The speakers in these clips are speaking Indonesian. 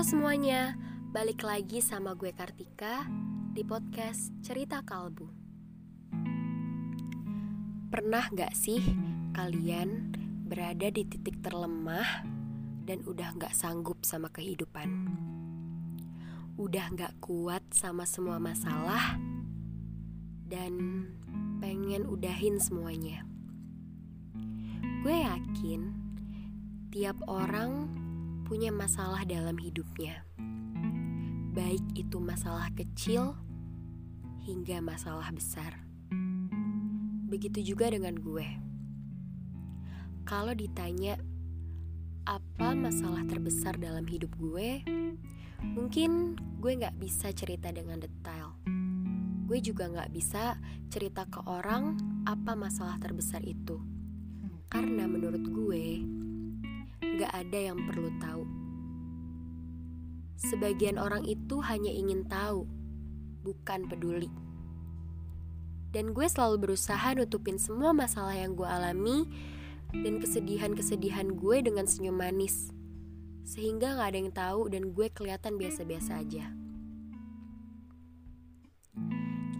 Halo semuanya, balik lagi sama gue Kartika di podcast Cerita Kalbu. Pernah gak sih kalian berada di titik terlemah dan udah gak sanggup sama kehidupan? Udah gak kuat sama semua masalah dan pengen udahin semuanya. Gue yakin tiap orang punya masalah dalam hidupnya, baik itu masalah kecil hingga masalah besar. Begitu juga dengan gue. Kalau ditanya apa masalah terbesar dalam hidup gue, mungkin gue gak bisa cerita dengan detail. Gue juga gak bisa cerita ke orang apa masalah terbesar itu, karena menurut gue gak ada yang perlu tahu. Sebagian orang itu hanya ingin tahu, bukan peduli. Dan gue selalu berusaha nutupin semua masalah yang gue alami dan kesedihan-kesedihan gue dengan senyum manis, sehingga gak ada yang tahu dan gue kelihatan biasa-biasa aja.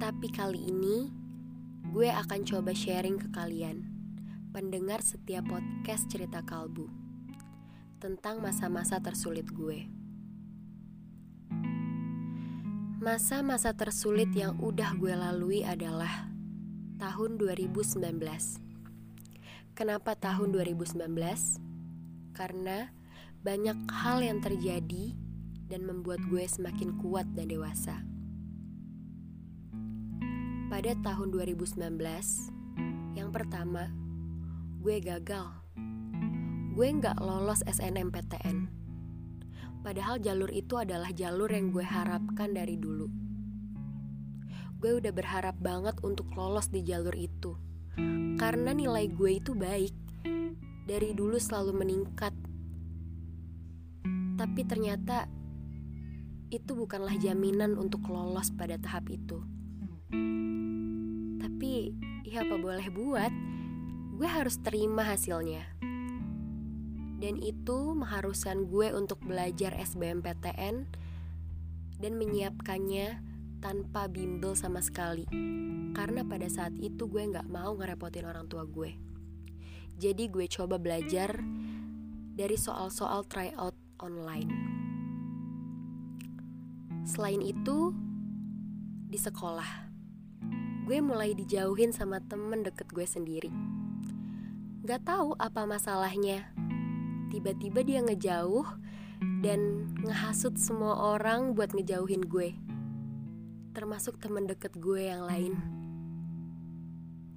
Tapi kali ini gue akan coba sharing ke kalian, pendengar setiap podcast Cerita Kalbu, tentang masa-masa tersulit gue. Masa-masa tersulit yang udah gue lalui adalah tahun 2019. Kenapa tahun 2019? Karena banyak hal yang terjadi dan membuat gue semakin kuat dan dewasa. Pada tahun 2019, yang pertama, gue gagal. Gue gak lolos SNMPTN. Padahal jalur itu adalah jalur yang gue harapkan dari dulu. Gue udah berharap banget untuk lolos di jalur itu, karena nilai gue itu baik, dari dulu selalu meningkat. Tapi ternyata itu bukanlah jaminan untuk lolos pada tahap itu. Tapi ya apa boleh buat, gue harus terima hasilnya. Dan itu mengharuskan gue untuk belajar SBMPTN dan menyiapkannya tanpa bimbel sama sekali, karena pada saat itu gue gak mau ngerepotin orang tua gue. Jadi gue coba belajar dari soal-soal tryout online. Selain itu, di sekolah gue mulai dijauhin sama temen deket gue sendiri. Gak tahu apa masalahnya, tiba-tiba dia ngejauh dan ngehasut semua orang buat ngejauhin gue, termasuk teman deket gue yang lain.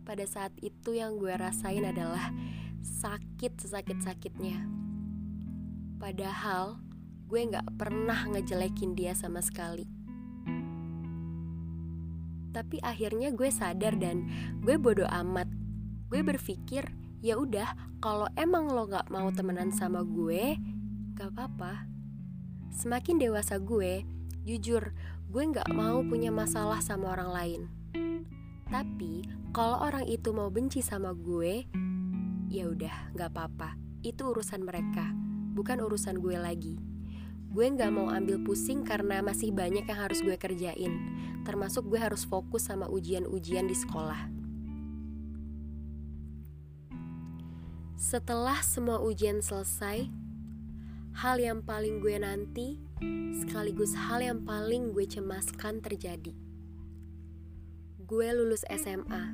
Pada saat itu yang gue rasain adalah sakit sesakit-sakitnya. Padahal gue gak pernah ngejelekin dia sama sekali. Tapi akhirnya gue sadar dan gue bodo amat. Gue berpikir, ya udah, kalau emang lo gak mau temenan sama gue, gak apa-apa. Semakin dewasa gue, jujur, gue gak mau punya masalah sama orang lain. Tapi kalau orang itu mau benci sama gue, ya udah, gak apa-apa. Itu urusan mereka, bukan urusan gue lagi. Gue gak mau ambil pusing karena masih banyak yang harus gue kerjain, termasuk gue harus fokus sama ujian-ujian di sekolah. Setelah semua ujian selesai, hal yang paling gue nanti sekaligus hal yang paling gue cemaskan terjadi. Gue lulus SMA.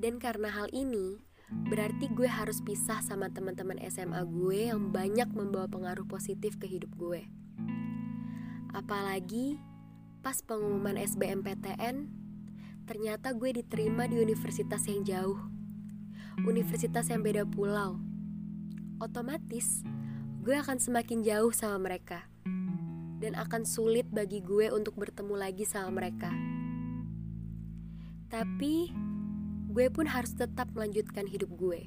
Dan karena hal ini, berarti gue harus pisah sama teman-teman SMA gue yang banyak membawa pengaruh positif ke hidup gue. Apalagi pas pengumuman SBMPTN, ternyata gue diterima di universitas yang jauh, universitas yang beda pulau. Otomatis gue akan semakin jauh sama mereka dan akan sulit bagi gue untuk bertemu lagi sama mereka. Tapi gue pun harus tetap melanjutkan hidup gue.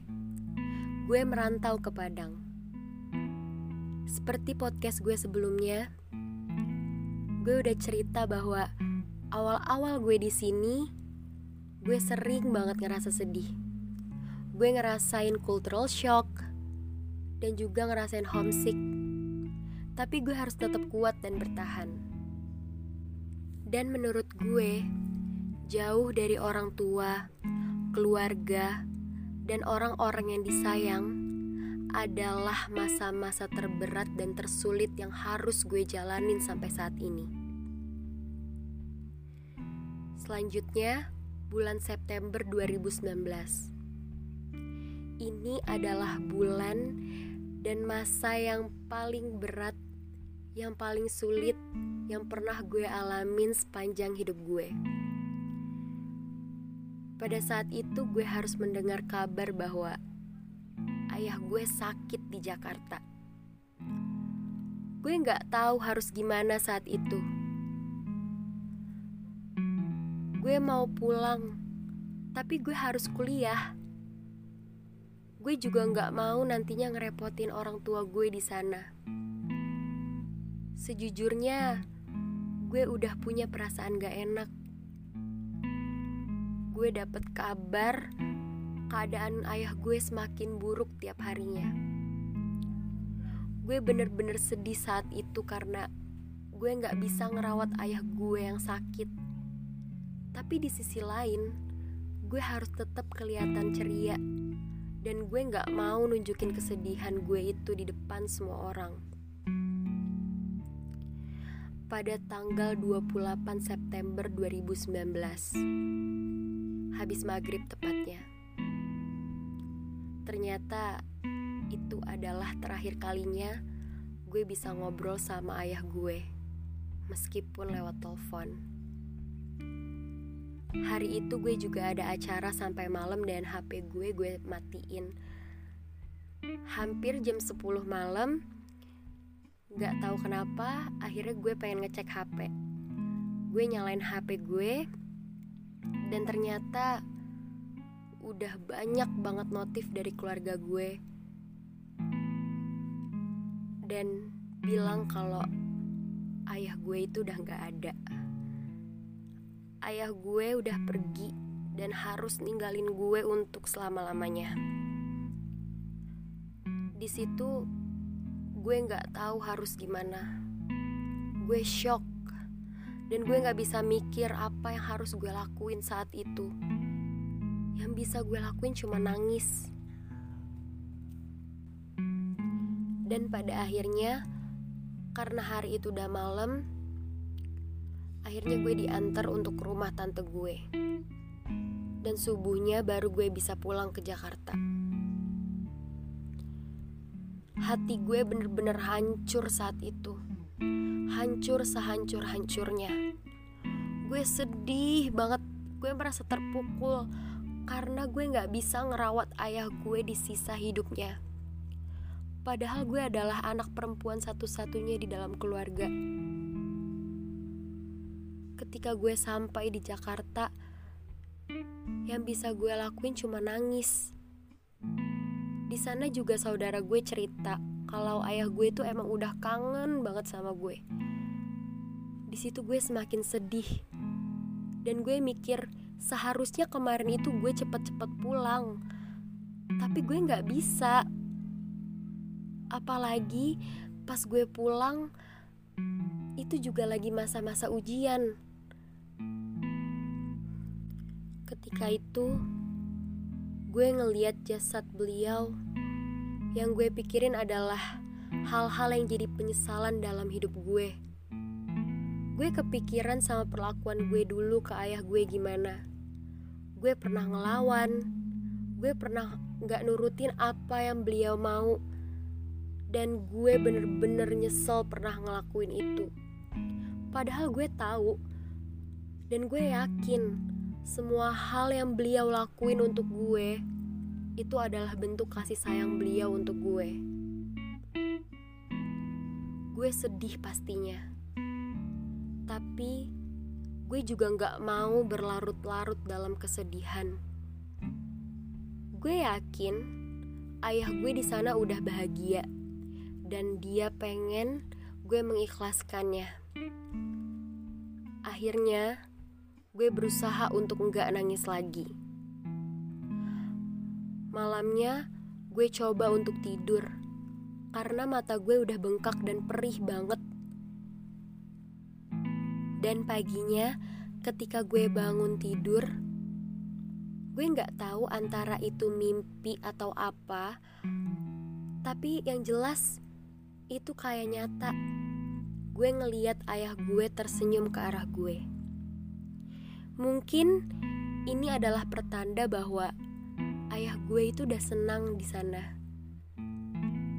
Gue merantau ke Padang. Seperti podcast gue sebelumnya, gue udah cerita bahwa awal-awal gue di sini, gue sering banget ngerasa sedih. Gue ngerasain cultural shock dan juga ngerasain homesick. tapi gue harus tetap kuat dan bertahan. Dan menurut gue, jauh dari orang tua, keluarga, dan orang-orang yang disayang adalah masa-masa terberat dan tersulit yang harus gue jalanin sampai saat ini. Selanjutnya, bulan September 2019. Ini adalah bulan dan masa yang paling berat, yang paling sulit, yang pernah gue alamin sepanjang hidup gue. Pada saat itu gue harus mendengar kabar bahwa ayah gue sakit di Jakarta. Gue gak tahu harus gimana saat itu. Gue mau pulang, tapi gue harus kuliah. Gue juga gak mau nantinya ngerepotin orang tua gue di sana. Sejujurnya, gue udah punya perasaan gak enak. Gue dapet kabar keadaan ayah gue semakin buruk tiap harinya. Gue bener-bener sedih saat itu karena gue gak bisa ngerawat ayah gue yang sakit. Tapi di sisi lain, gue harus tetap kelihatan ceria. Dan gue gak mau nunjukin kesedihan gue itu di depan semua orang. Pada tanggal 28 September 2019, habis maghrib tepatnya, ternyata itu adalah terakhir kalinya gue bisa ngobrol sama ayah gue, meskipun lewat telepon. Hari itu gue juga ada acara sampai malam dan HP gue matiin. Hampir jam 10 malam, gak tahu kenapa, akhirnya gue pengen ngecek HP. Gue nyalain HP gue, dan ternyata udah banyak banget notif dari keluarga gue. Dan bilang kalau ayah gue itu udah gak ada. Ayah gue udah pergi dan harus ninggalin gue untuk selama-lamanya. Di situ gue nggak tahu harus gimana. Gue shock dan gue nggak bisa mikir apa yang harus gue lakuin saat itu. Yang bisa gue lakuin cuma nangis. Dan pada akhirnya, karena hari itu udah malam, akhirnya gue diantar untuk ke rumah tante gue. Dan subuhnya baru gue bisa pulang ke Jakarta. Hati gue bener-bener hancur saat itu. Hancur sehancur-hancurnya. Gue sedih banget. Gue merasa terpukul karena gue gak bisa ngerawat ayah gue di sisa hidupnya. Padahal gue adalah anak perempuan satu-satunya di dalam keluarga. Ketika gue sampai di Jakarta, yang bisa gue lakuin cuma nangis. Di sana juga saudara gue cerita kalau ayah gue tuh emang udah kangen banget sama gue. Di situ gue semakin sedih. Dan gue mikir seharusnya kemarin itu gue cepet-cepet pulang, tapi gue gak bisa. Apalagi pas gue pulang, itu juga lagi masa-masa ujian. Ketika itu, gue ngeliat jasad beliau. Yang gue pikirin adalah hal-hal yang jadi penyesalan dalam hidup gue. Gue kepikiran sama perlakuan gue dulu ke ayah gue gimana. Gue pernah ngelawan. Gue pernah gak nurutin apa yang beliau mau. Dan gue bener-bener nyesel pernah ngelakuin itu. Padahal gue tahu dan gue yakin semua hal yang beliau lakuin untuk gue itu adalah bentuk kasih sayang beliau untuk gue. Gue sedih pastinya. Tapi gue juga gak mau berlarut-larut dalam kesedihan. Gue yakin ayah gue di sana udah bahagia dan dia pengen gue mengikhlaskannya. Akhirnya gue berusaha untuk enggak nangis lagi. Malamnya, gue coba untuk tidur karena mata gue udah bengkak dan perih banget. Dan paginya ketika gue bangun tidur, gue gak tahu antara itu mimpi atau apa, tapi yang jelas itu kayak nyata. Gue ngeliat ayah gue tersenyum ke arah gue. Mungkin ini adalah pertanda bahwa ayah gue itu udah senang di sana,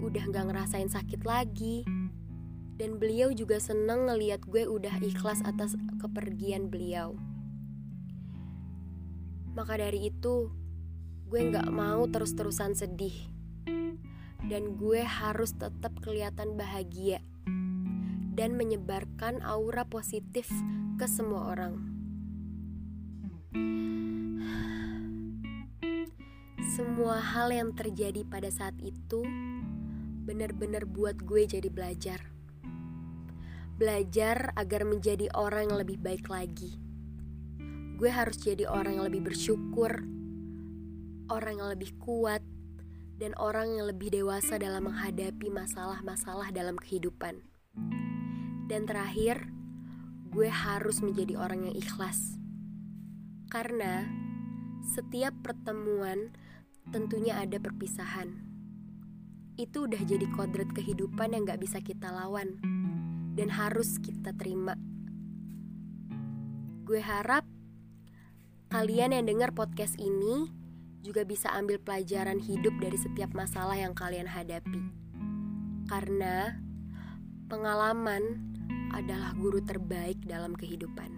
udah gak ngerasain sakit lagi. Dan beliau juga senang ngeliat gue udah ikhlas atas kepergian beliau. Maka dari itu, gue gak mau terus-terusan sedih, dan gue harus tetap kelihatan bahagia dan menyebarkan aura positif ke semua orang. Semua hal yang terjadi pada saat itu benar-benar buat gue jadi belajar agar menjadi orang yang lebih baik lagi. Gue harus jadi orang yang lebih bersyukur, orang yang lebih kuat, dan orang yang lebih dewasa dalam menghadapi masalah-masalah dalam kehidupan. Dan terakhir, gue harus menjadi orang yang ikhlas. Karena setiap pertemuan tentunya ada perpisahan. Itu udah jadi kodrat kehidupan yang gak bisa kita lawan dan harus kita terima. Gue harap kalian yang dengar podcast ini juga bisa ambil pelajaran hidup dari setiap masalah yang kalian hadapi. Karena pengalaman adalah guru terbaik dalam kehidupan.